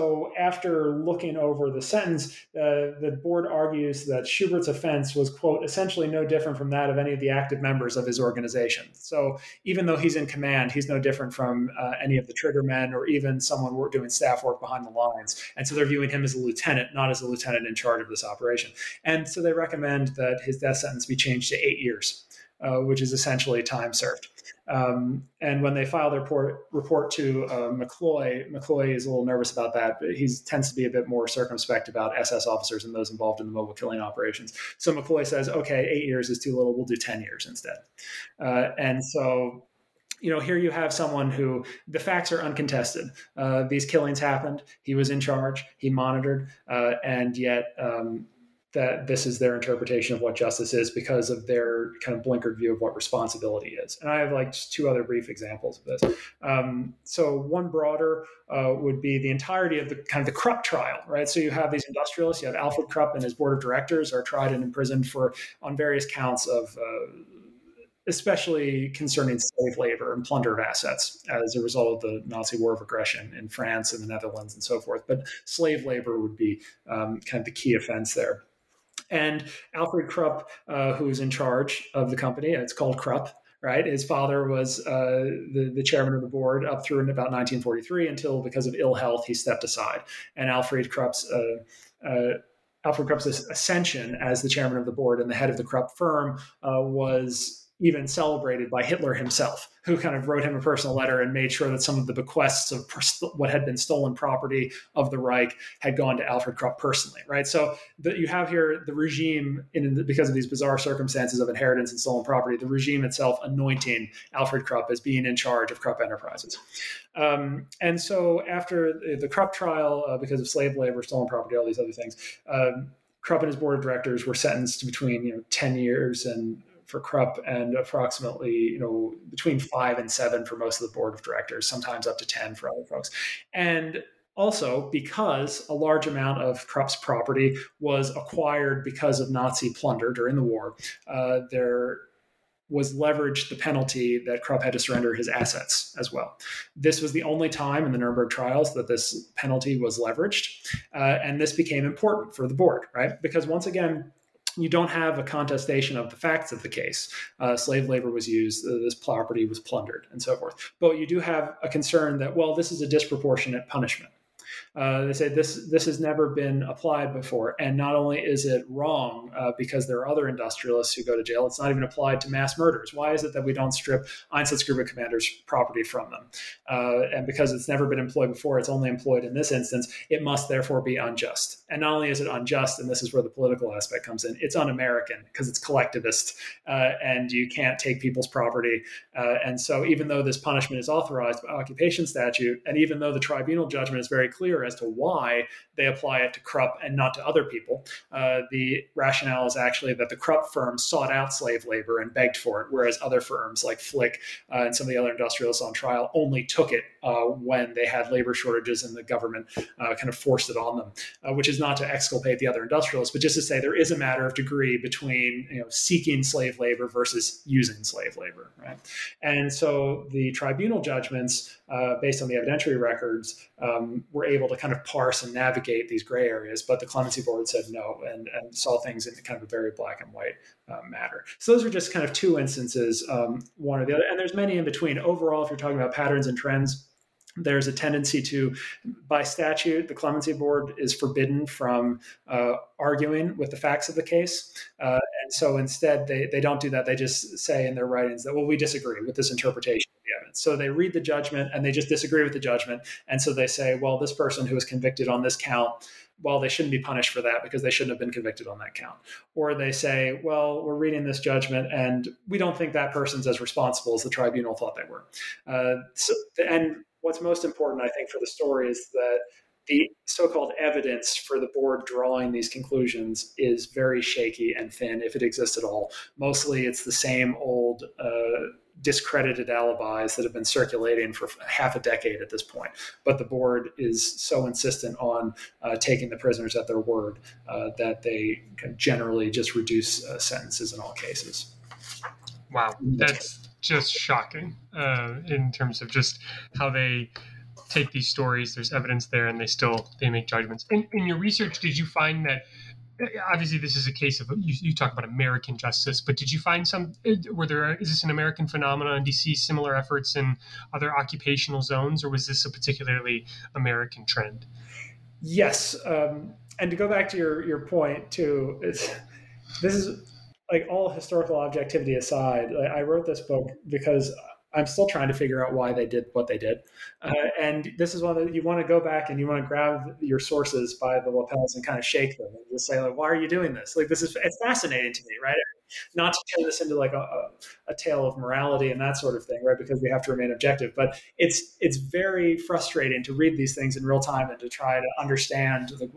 after looking over the sentence, uh, the board argues that Schubert's offense was, quote, essentially no different from that of any of the active members of his organization. So even though he's in command, he's no different from uh, any of the triggermen or even someone work, doing staff work behind the lines. And so they're viewing him as a lieutenant, not as a lieutenant in charge of this operation. And so they recommend that his death sentence be changed to eight years, uh, which is essentially time served. Um, and when they file their report, report to uh, McCloy, McCloy is a little nervous about that, but he tends to be a bit more circumspect about S S officers and those involved in the mobile killing operations. So McCloy says, okay, eight years is too little. We'll do ten years instead. Uh, and so, you know, here you have someone who the facts are uncontested. Uh, these killings happened. He was in charge. He monitored. Uh, and yet, um, that this is their interpretation of what justice is because of their kind of blinkered view of what responsibility is. And I have like just two other brief examples of this. Um, so one broader uh, would be the entirety of the kind of the Krupp trial, right? So you have these industrialists, you have Alfred Krupp and his board of directors are tried and imprisoned for on various counts of uh, especially concerning slave labor and plunder of assets as a result of the Nazi war of aggression in France and the Netherlands and so forth. But slave labor would be um, kind of the key offense there. And Alfred Krupp, uh, who's in charge of the company, it's called Krupp, right? His father was uh, the, the chairman of the board up through about nineteen forty-three until, because of ill health, he stepped aside. And Alfred Krupp's uh, uh, Alfred Krupp's ascension as the chairman of the board and the head of the Krupp firm uh, was even celebrated by Hitler himself, who kind of wrote him a personal letter and made sure that some of the bequests of pers- what had been stolen property of the Reich had gone to Alfred Krupp personally, right? So that you have here the regime, in the, because of these bizarre circumstances of inheritance and stolen property, the regime itself anointing Alfred Krupp as being in charge of Krupp Enterprises. Um, and so after the Krupp trial, uh, because of slave labor, stolen property, all these other things, um, Krupp and his board of directors were sentenced to between you know ten years and for Krupp and approximately, you know, between five and seven for most of the board of directors, sometimes up to ten for other folks. And also because a large amount of Krupp's property was acquired because of Nazi plunder during the war, uh, there was leveraged the penalty that Krupp had to surrender his assets as well. This was the only time in the Nuremberg trials that this penalty was leveraged. Uh, and this became important for the board, right? Because once again, you don't have a contestation of the facts of the case. Uh, slave labor was used, uh, this property was plundered, and so forth. But you do have a concern that, well, this is a disproportionate punishment. Uh, they say this this has never been applied before. And not only is it wrong uh, because there are other industrialists who go to jail, it's not even applied to mass murders. Why is it that we don't strip Einsatzgruppen commanders' property from them? Uh, and because it's never been employed before, it's only employed in this instance, it must therefore be unjust. And not only is it unjust, and this is where the political aspect comes in, it's un-American because it's collectivist uh, and you can't take people's property. Uh, and so even though this punishment is authorized by occupation statute, and even though the tribunal judgment is very clear as to why they apply it to Krupp and not to other people. Uh, the rationale is actually that the Krupp firm sought out slave labor and begged for it, whereas other firms like Flick uh, and some of the other industrialists on trial only took it uh, when they had labor shortages and the government uh, kind of forced it on them, uh, which is not to exculpate the other industrialists, but just to say there is a matter of degree between you know, seeking slave labor versus using slave labor. Right? And so the tribunal judgments, uh, based on the evidentiary records, um, were able to kind of parse and navigate these gray areas, but the clemency board said no and, and saw things in kind of a very black and white um, matter. So those are just kind of two instances, um, one or the other. And there's many in between. Overall, if you're talking about patterns and trends, there's a tendency to, by statute, the clemency board is forbidden from uh, arguing with the facts of the case. Uh, and so instead, they, they don't do that. They just say in their writings that, well, we disagree with this interpretation. So they read the judgment and they just disagree with the judgment. And so they say, well, this person who was convicted on this count, well, they shouldn't be punished for that because they shouldn't have been convicted on that count. Or they say, well, we're reading this judgment and we don't think that person's as responsible as the tribunal thought they were. Uh, so, and what's most important, I think, for the story is that the so-called evidence for the board drawing these conclusions is very shaky and thin, if it exists at all. Mostly it's the same old uh, discredited alibis that have been circulating for half a decade at this point. But the board is so insistent on uh, taking the prisoners at their word uh, that they generally just reduce uh, sentences in all cases. Wow, that's just shocking uh, in terms of just how they take these stories, there's evidence there, and they still, they make judgments. In, in your research, did you find that, obviously this is a case of, you, you talk about American justice, but did you find some, were there, is this an American phenomenon? Do you see similar efforts in other occupational zones, or was this a particularly American trend? Yes. Um, and to go back to your, your point too, it's, this is like all historical objectivity aside, I, I wrote this book because I'm still trying to figure out why they did what they did. Uh, and this is one that you want to go back and you want to grab your sources by the lapels and kind of shake them and just say, like, why are you doing this? Like, this is, it's fascinating to me, right? Not to turn this into like a, a, a tale of morality and that sort of thing, right? Because we have to remain objective, but it's, it's very frustrating to read these things in real time and to try to understand the,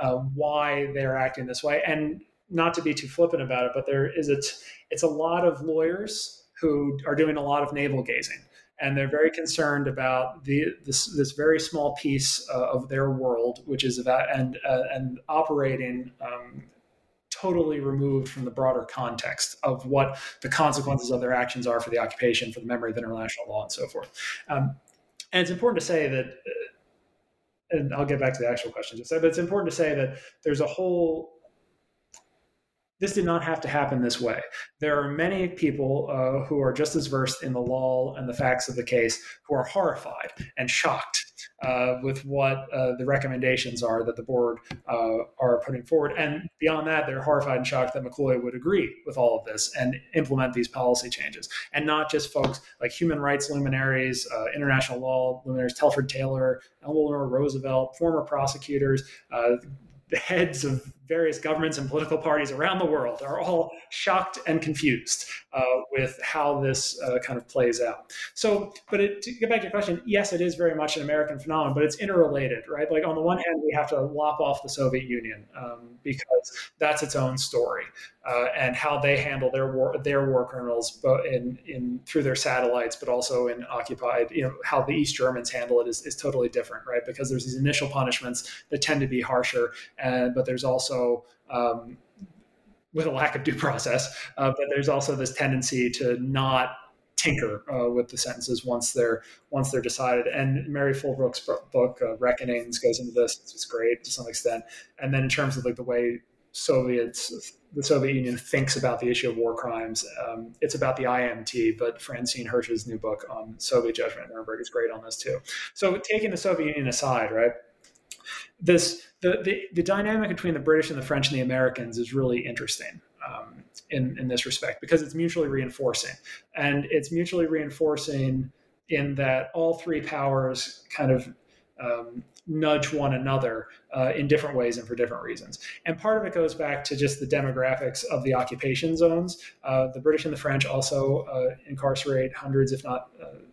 uh, why they're acting this way. And not to be too flippant about it, but there is, a t- it's a lot of lawyers who are doing a lot of navel gazing. And they're very concerned about the, this, this very small piece uh, of their world, which is about and uh, and operating um, totally removed from the broader context of what the consequences of their actions are for the occupation, for the memory of international law, and so forth. Um, and it's important to say that, and I'll get back to the actual question just a second, but it's important to say that there's a whole This did not have to happen this way. There are many people uh, who are just as versed in the law and the facts of the case who are horrified and shocked uh, with what uh, the recommendations are that the board uh, are putting forward. And beyond that, they're horrified and shocked that McCloy would agree with all of this and implement these policy changes. And not just folks like human rights luminaries, uh, international law luminaries, Telford Taylor, Eleanor Roosevelt, former prosecutors, uh, the heads of various governments and political parties around the world are all shocked and confused uh, with how this uh, kind of plays out. So, but it, to get back to your question, yes, it is very much an American phenomenon, but it's interrelated, right? Like on the one hand, we have to lop off the Soviet Union um, because that's its own story uh, and how they handle their war, their war criminals in, in through their satellites, but also in occupied, you know, how the East Germans handle it is, is totally different, right? Because there's these initial punishments that tend to be harsher, and, but there's also So um, with a lack of due process, uh, but there's also this tendency to not tinker uh, with the sentences once they're once they're decided. And Mary Fulbrook's book, uh, Reckonings, goes into this. It's great to some extent. And then in terms of like the way Soviets, the Soviet Union thinks about the issue of war crimes, um, it's about the I M T, but Francine Hirsch's new book on Soviet judgment at Nuremberg is great on this too. So taking the Soviet Union aside, right? This the, the the dynamic between the British and the French and the Americans is really interesting um, in in this respect, because it's mutually reinforcing, and it's mutually reinforcing in that all three powers kind of um, nudge one another uh, in different ways and for different reasons. And part of it goes back to just the demographics of the occupation zones. Uh, the British and the French also uh, incarcerate hundreds, if not Uh,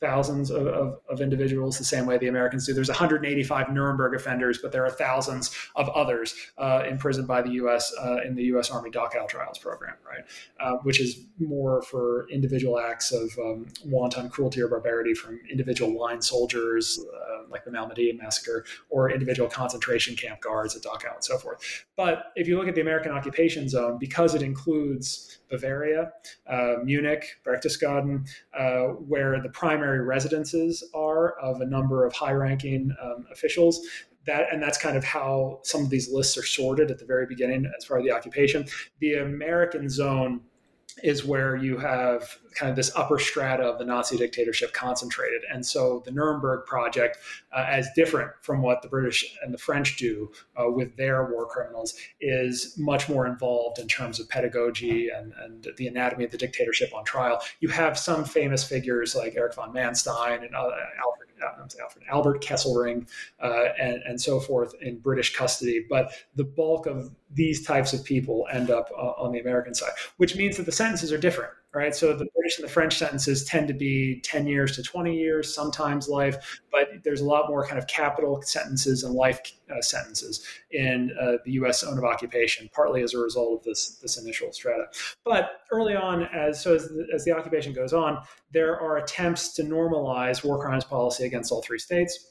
thousands of, of, of individuals the same way the Americans do. There's one hundred eighty-five Nuremberg offenders, but there are thousands of others uh, imprisoned by the U S uh, in the U S Army Dachau Trials Program, right? Uh, which is more for individual acts of um, wanton cruelty or barbarity from individual line soldiers, uh, like the Malmedy massacre, or individual concentration camp guards at Dachau and so forth. But if you look at the American occupation zone, because it includes Bavaria, uh, Munich, Berchtesgaden, uh, where the primary residences are of a number of high-ranking um, officials. That and that's kind of how some of these lists are sorted at the very beginning as part of the occupation. The American zone is where you have kind of this upper strata of the Nazi dictatorship concentrated. And so the Nuremberg Project, uh, as different from what the British and the French do uh, with their war criminals, is much more involved in terms of pedagogy and, and the anatomy of the dictatorship on trial. You have some famous figures like Erich von Manstein and uh, Alfred, I'm sorry, Alfred, Albert Kesselring uh, and, and so forth in British custody. But the bulk of these types of people end up uh, on the American side, which means that the sentences are different, right? So the British and the French sentences tend to be ten years to twenty years, sometimes life, but there's a lot more kind of capital sentences and life uh, sentences in uh, the U S zone of occupation, partly as a result of this this initial strata. But early on, as so as the, as the occupation goes on, there are attempts to normalize war crimes policy against all three states.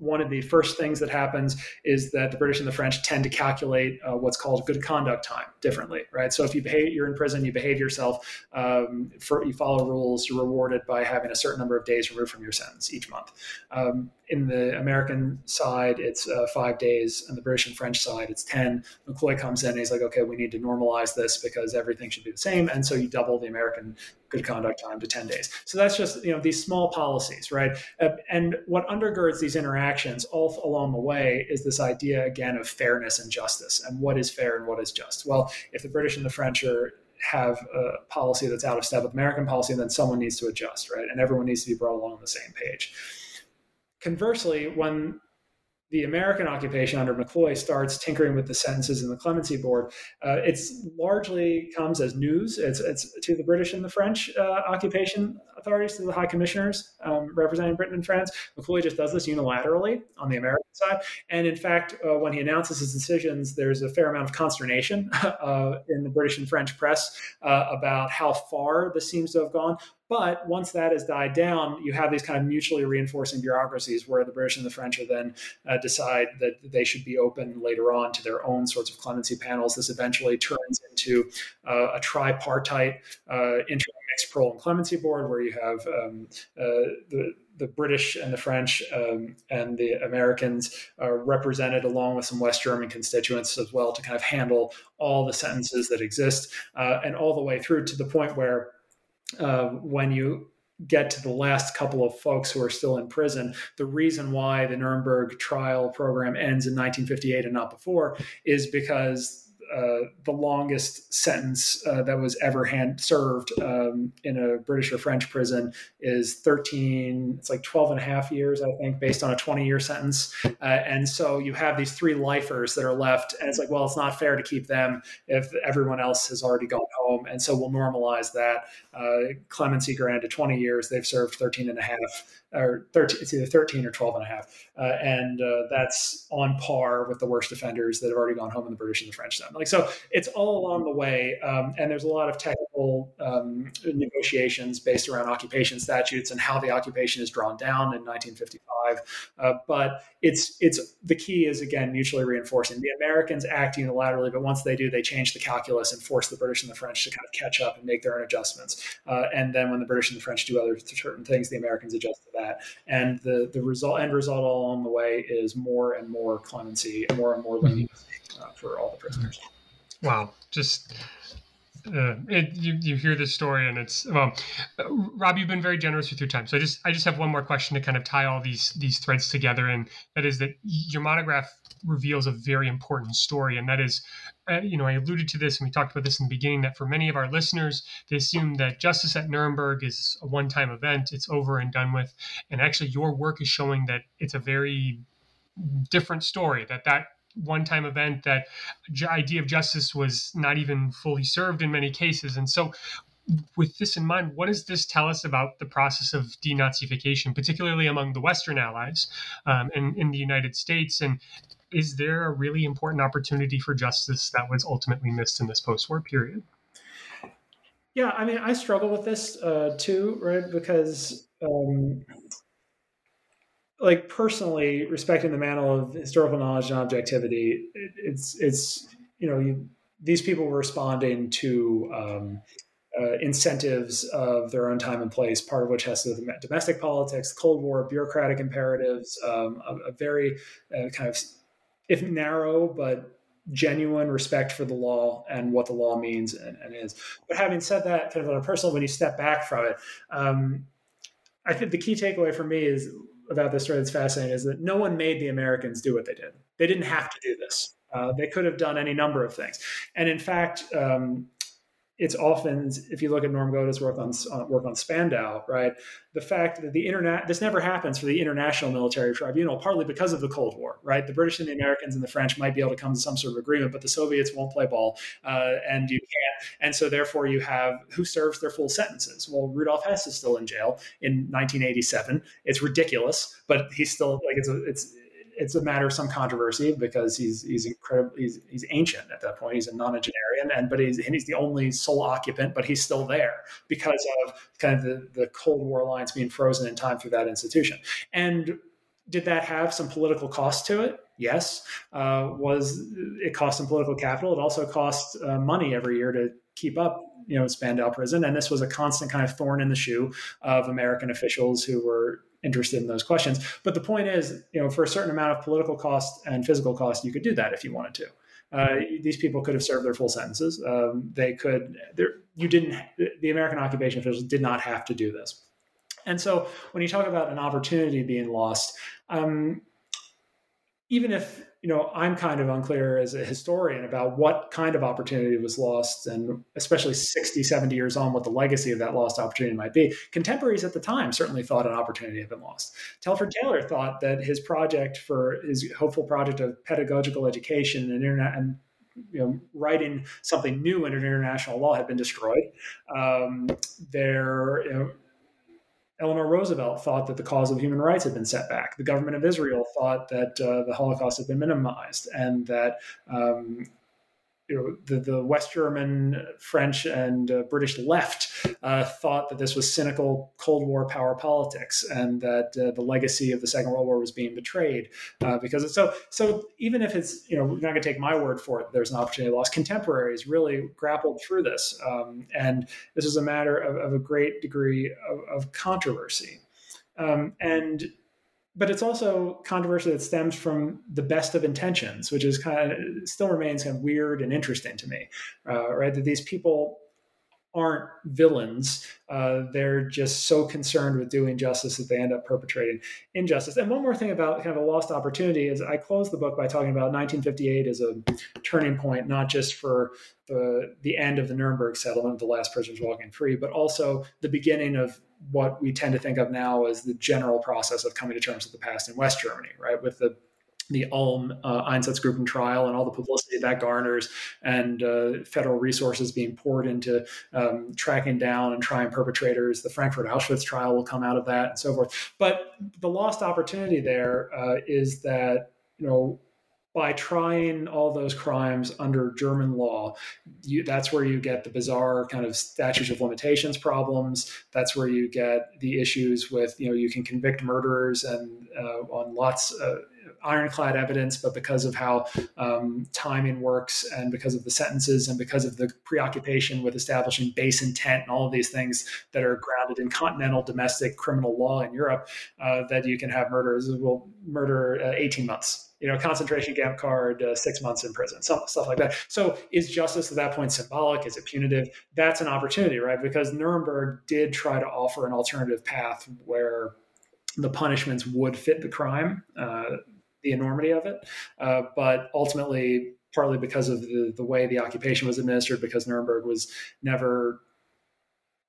One of the first things that happens is that the British and the French tend to calculate uh, what's called good conduct time differently, right? So if you behave, you're in prison, you behave yourself, um, for, you follow rules, you're rewarded by having a certain number of days removed from your sentence each month. Um, in the American side, it's uh, five days. On the British and French side, it's ten. McCloy comes in and he's like, okay, we need to normalize this because everything should be the same. And so you double the American good conduct time to ten days. So that's just, you know, these small policies, right? Uh, and what undergirds these interactions all along the way is this idea, again, of fairness and justice and what is fair and what is just. Well, if the British and the French are have a policy that's out of step with American policy, then someone needs to adjust, right? And everyone needs to be brought along on the same page. Conversely, when the American occupation under McCloy starts tinkering with the sentences in the clemency board, uh, it's largely comes as news. It's, it's to the British and the French uh, occupation authorities, to the high commissioners um, representing Britain and France. McCloy just does this unilaterally on the American side. And in fact, uh, when he announces his decisions, there's a fair amount of consternation uh, in the British and French press uh, about how far this seems to have gone. But once that has died down, you have these kind of mutually reinforcing bureaucracies where the British and the French are then uh, decide that they should be open later on to their own sorts of clemency panels. This eventually turns into uh, a tripartite uh, intermixed parole and clemency board where you have um, uh, the the British and the French um, and the Americans are represented along with some West German constituents as well to kind of handle all the sentences that exist uh, and all the way through to the point where uh, when you get to the last couple of folks who are still in prison, the reason why the Nuremberg trial program ends in nineteen fifty-eight and not before is because Uh, the longest sentence uh, that was ever hand served um, in a British or French prison is thirteen, it's like twelve and a half years, I think, based on a twenty year sentence. Uh, and so you have these three lifers that are left. And it's like, well, it's not fair to keep them if everyone else has already gone home. And so we'll normalize that. Uh, clemency granted twenty years, they've served thirteen and a half. Or thirteen, it's either thirteen or twelve and a half. Uh, and uh, that's on par with the worst offenders that have already gone home in the British and the French zone. Like, so it's all along the way. Um, and there's a lot of technical um, negotiations based around occupation statutes and how the occupation is drawn down in nineteen fifty-five. Uh, but it's it's the key is, again, mutually reinforcing. The Americans act unilaterally, but once they do, they change the calculus and force the British and the French to kind of catch up and make their own adjustments. Uh, and then when the British and the French do other certain things, the Americans adjust to that. And the, the result end result all along the way is more and more clemency, more and more leniency uh, for all the prisoners. Wow. Just uh, it, you, you hear this story and it's, well, Rob, you've been very generous with your time. So I just I just have one more question to kind of tie all these these threads together. And that is that your monograph reveals a very important story. And that is, uh, you know, I alluded to this and we talked about this in the beginning, that for many of our listeners, they assume that justice at Nuremberg is a one-time event. It's over and done with. And actually your work is showing that it's a very different story, that that one-time event, that idea of justice was not even fully served in many cases. And so with this in mind, what does this tell us about the process of denazification, particularly among the Western allies um, and in the United States? And is there a really important opportunity for justice that was ultimately missed in this post-war period? Yeah, I mean, I struggle with this uh, too, right? Because um, like personally, respecting the mantle of historical knowledge and objectivity, it, it's, it's you know, you, these people were responding to um, Uh, incentives of their own time and place, part of which has to do with domestic politics, Cold War, bureaucratic imperatives, um, a, a very uh, kind of, if narrow, but genuine respect for the law and what the law means and, and is. But having said that, kind of on a personal, when you step back from it, um, I think the key takeaway for me is about this story that's fascinating is that no one made the Americans do what they did. They didn't have to do this. Uh, they could have done any number of things. And in fact, um, it's often, if you look at Norm Goda's work on, on work on Spandau, right, the fact that the internet, this never happens for the International Military Tribunal, partly because of the Cold War, right? The British and the Americans and the French might be able to come to some sort of agreement, but the Soviets won't play ball, uh, and you can't. And so therefore you have who serves their full sentences. Well, Rudolf Hess is still in jail in nineteen eighty-seven. It's ridiculous, but he's still like it's a, it's. It's a matter of some controversy because he's he's incredible. He's he's ancient at that point. He's a nonagenarian, and but he's and he's the only sole occupant. But he's still there because of kind of the, the Cold War alliance being frozen in time through that institution. And did that have some political cost to it? Yes. Uh, was it cost some political capital? It also cost uh, money every year to keep up, you know, Spandau prison. And this was a constant kind of thorn in the shoe of American officials who were interested in those questions. But the point is, you know, for a certain amount of political cost and physical cost, you could do that if you wanted to. Uh, these people could have served their full sentences. Um, they could, you didn't, the American occupation officials did not have to do this. And so when you talk about an opportunity being lost, um, even if, you know, I'm kind of unclear as a historian about what kind of opportunity was lost, and especially sixty, seventy years on, what the legacy of that lost opportunity might be. Contemporaries at the time certainly thought an opportunity had been lost. Telford Taylor thought that his project for his hopeful project of pedagogical education and internet and you know, writing something new in international law had been destroyed. Um, there, you know, Eleanor Roosevelt thought that the cause of human rights had been set back. The government of Israel thought that uh, the Holocaust had been minimized and that um, you know, the, the West German, French, and uh, British left uh, thought that this was cynical Cold War power politics and that uh, the legacy of the Second World War was being betrayed. Uh, because it's so, so even if it's, you know, we're not going to take my word for it, there's an opportunity lost. Contemporaries really grappled through this. Um, and this is a matter of, of a great degree of, of controversy. Um, and but it's also controversy that stems from the best of intentions, which is kind of still remains kind of weird and interesting to me, uh, right? That these people aren't villains. Uh, they're just so concerned with doing justice that they end up perpetrating injustice. And one more thing about kind of a lost opportunity is I closed the book by talking about nineteen fifty-eight as a turning point, not just for the, the end of the Nuremberg settlement, the last prisoners walking free, but also the beginning of what we tend to think of now as the general process of coming to terms with the past in West Germany, right? With the the Ulm uh, Einsatzgruppen trial and all the publicity that garners and uh, federal resources being poured into um, tracking down and trying perpetrators. The Frankfurt Auschwitz trial will come out of that and so forth. But the lost opportunity there uh, is that, you know, by trying all those crimes under German law, you, that's where you get the bizarre kind of statutes of limitations problems. That's where you get the issues with, you know, you can convict murderers and uh, on lots of, ironclad evidence, but because of how um, timing works and because of the sentences and because of the preoccupation with establishing base intent and all of these things that are grounded in continental domestic criminal law in Europe, uh, that you can have murderers will murder uh, eighteen months, you know, concentration camp card, uh, six months in prison, some, stuff like that. So is justice at that point symbolic? Is it punitive? That's an opportunity, right? Because Nuremberg did try to offer an alternative path where the punishments would fit the crime, uh, the enormity of it, uh, but ultimately, partly because of the, the way the occupation was administered, because Nuremberg was never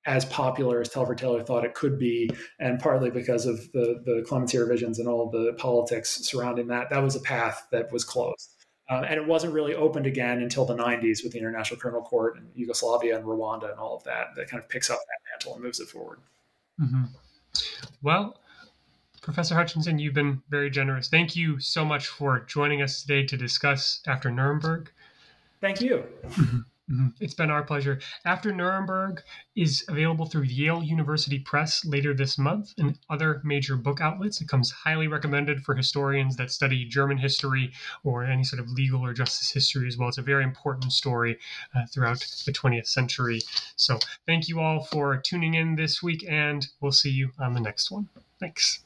as popular as Telford Taylor thought it could be, and partly because of the, the clemency revisions and all the politics surrounding that, that was a path that was closed. Uh, and it wasn't really opened again until the nineties with the International Criminal Court and Yugoslavia and Rwanda and all of that, that kind of picks up that mantle and moves it forward. Mm-hmm. Well, Professor Hutchinson, you've been very generous. Thank you so much for joining us today to discuss After Nuremberg. Thank you. Mm-hmm. It's been our pleasure. After Nuremberg is available through Yale University Press later this month and other major book outlets. It comes highly recommended for historians that study German history or any sort of legal or justice history as well. It's a very important story uh, throughout the twentieth century. So thank you all for tuning in this week, and we'll see you on the next one. Thanks.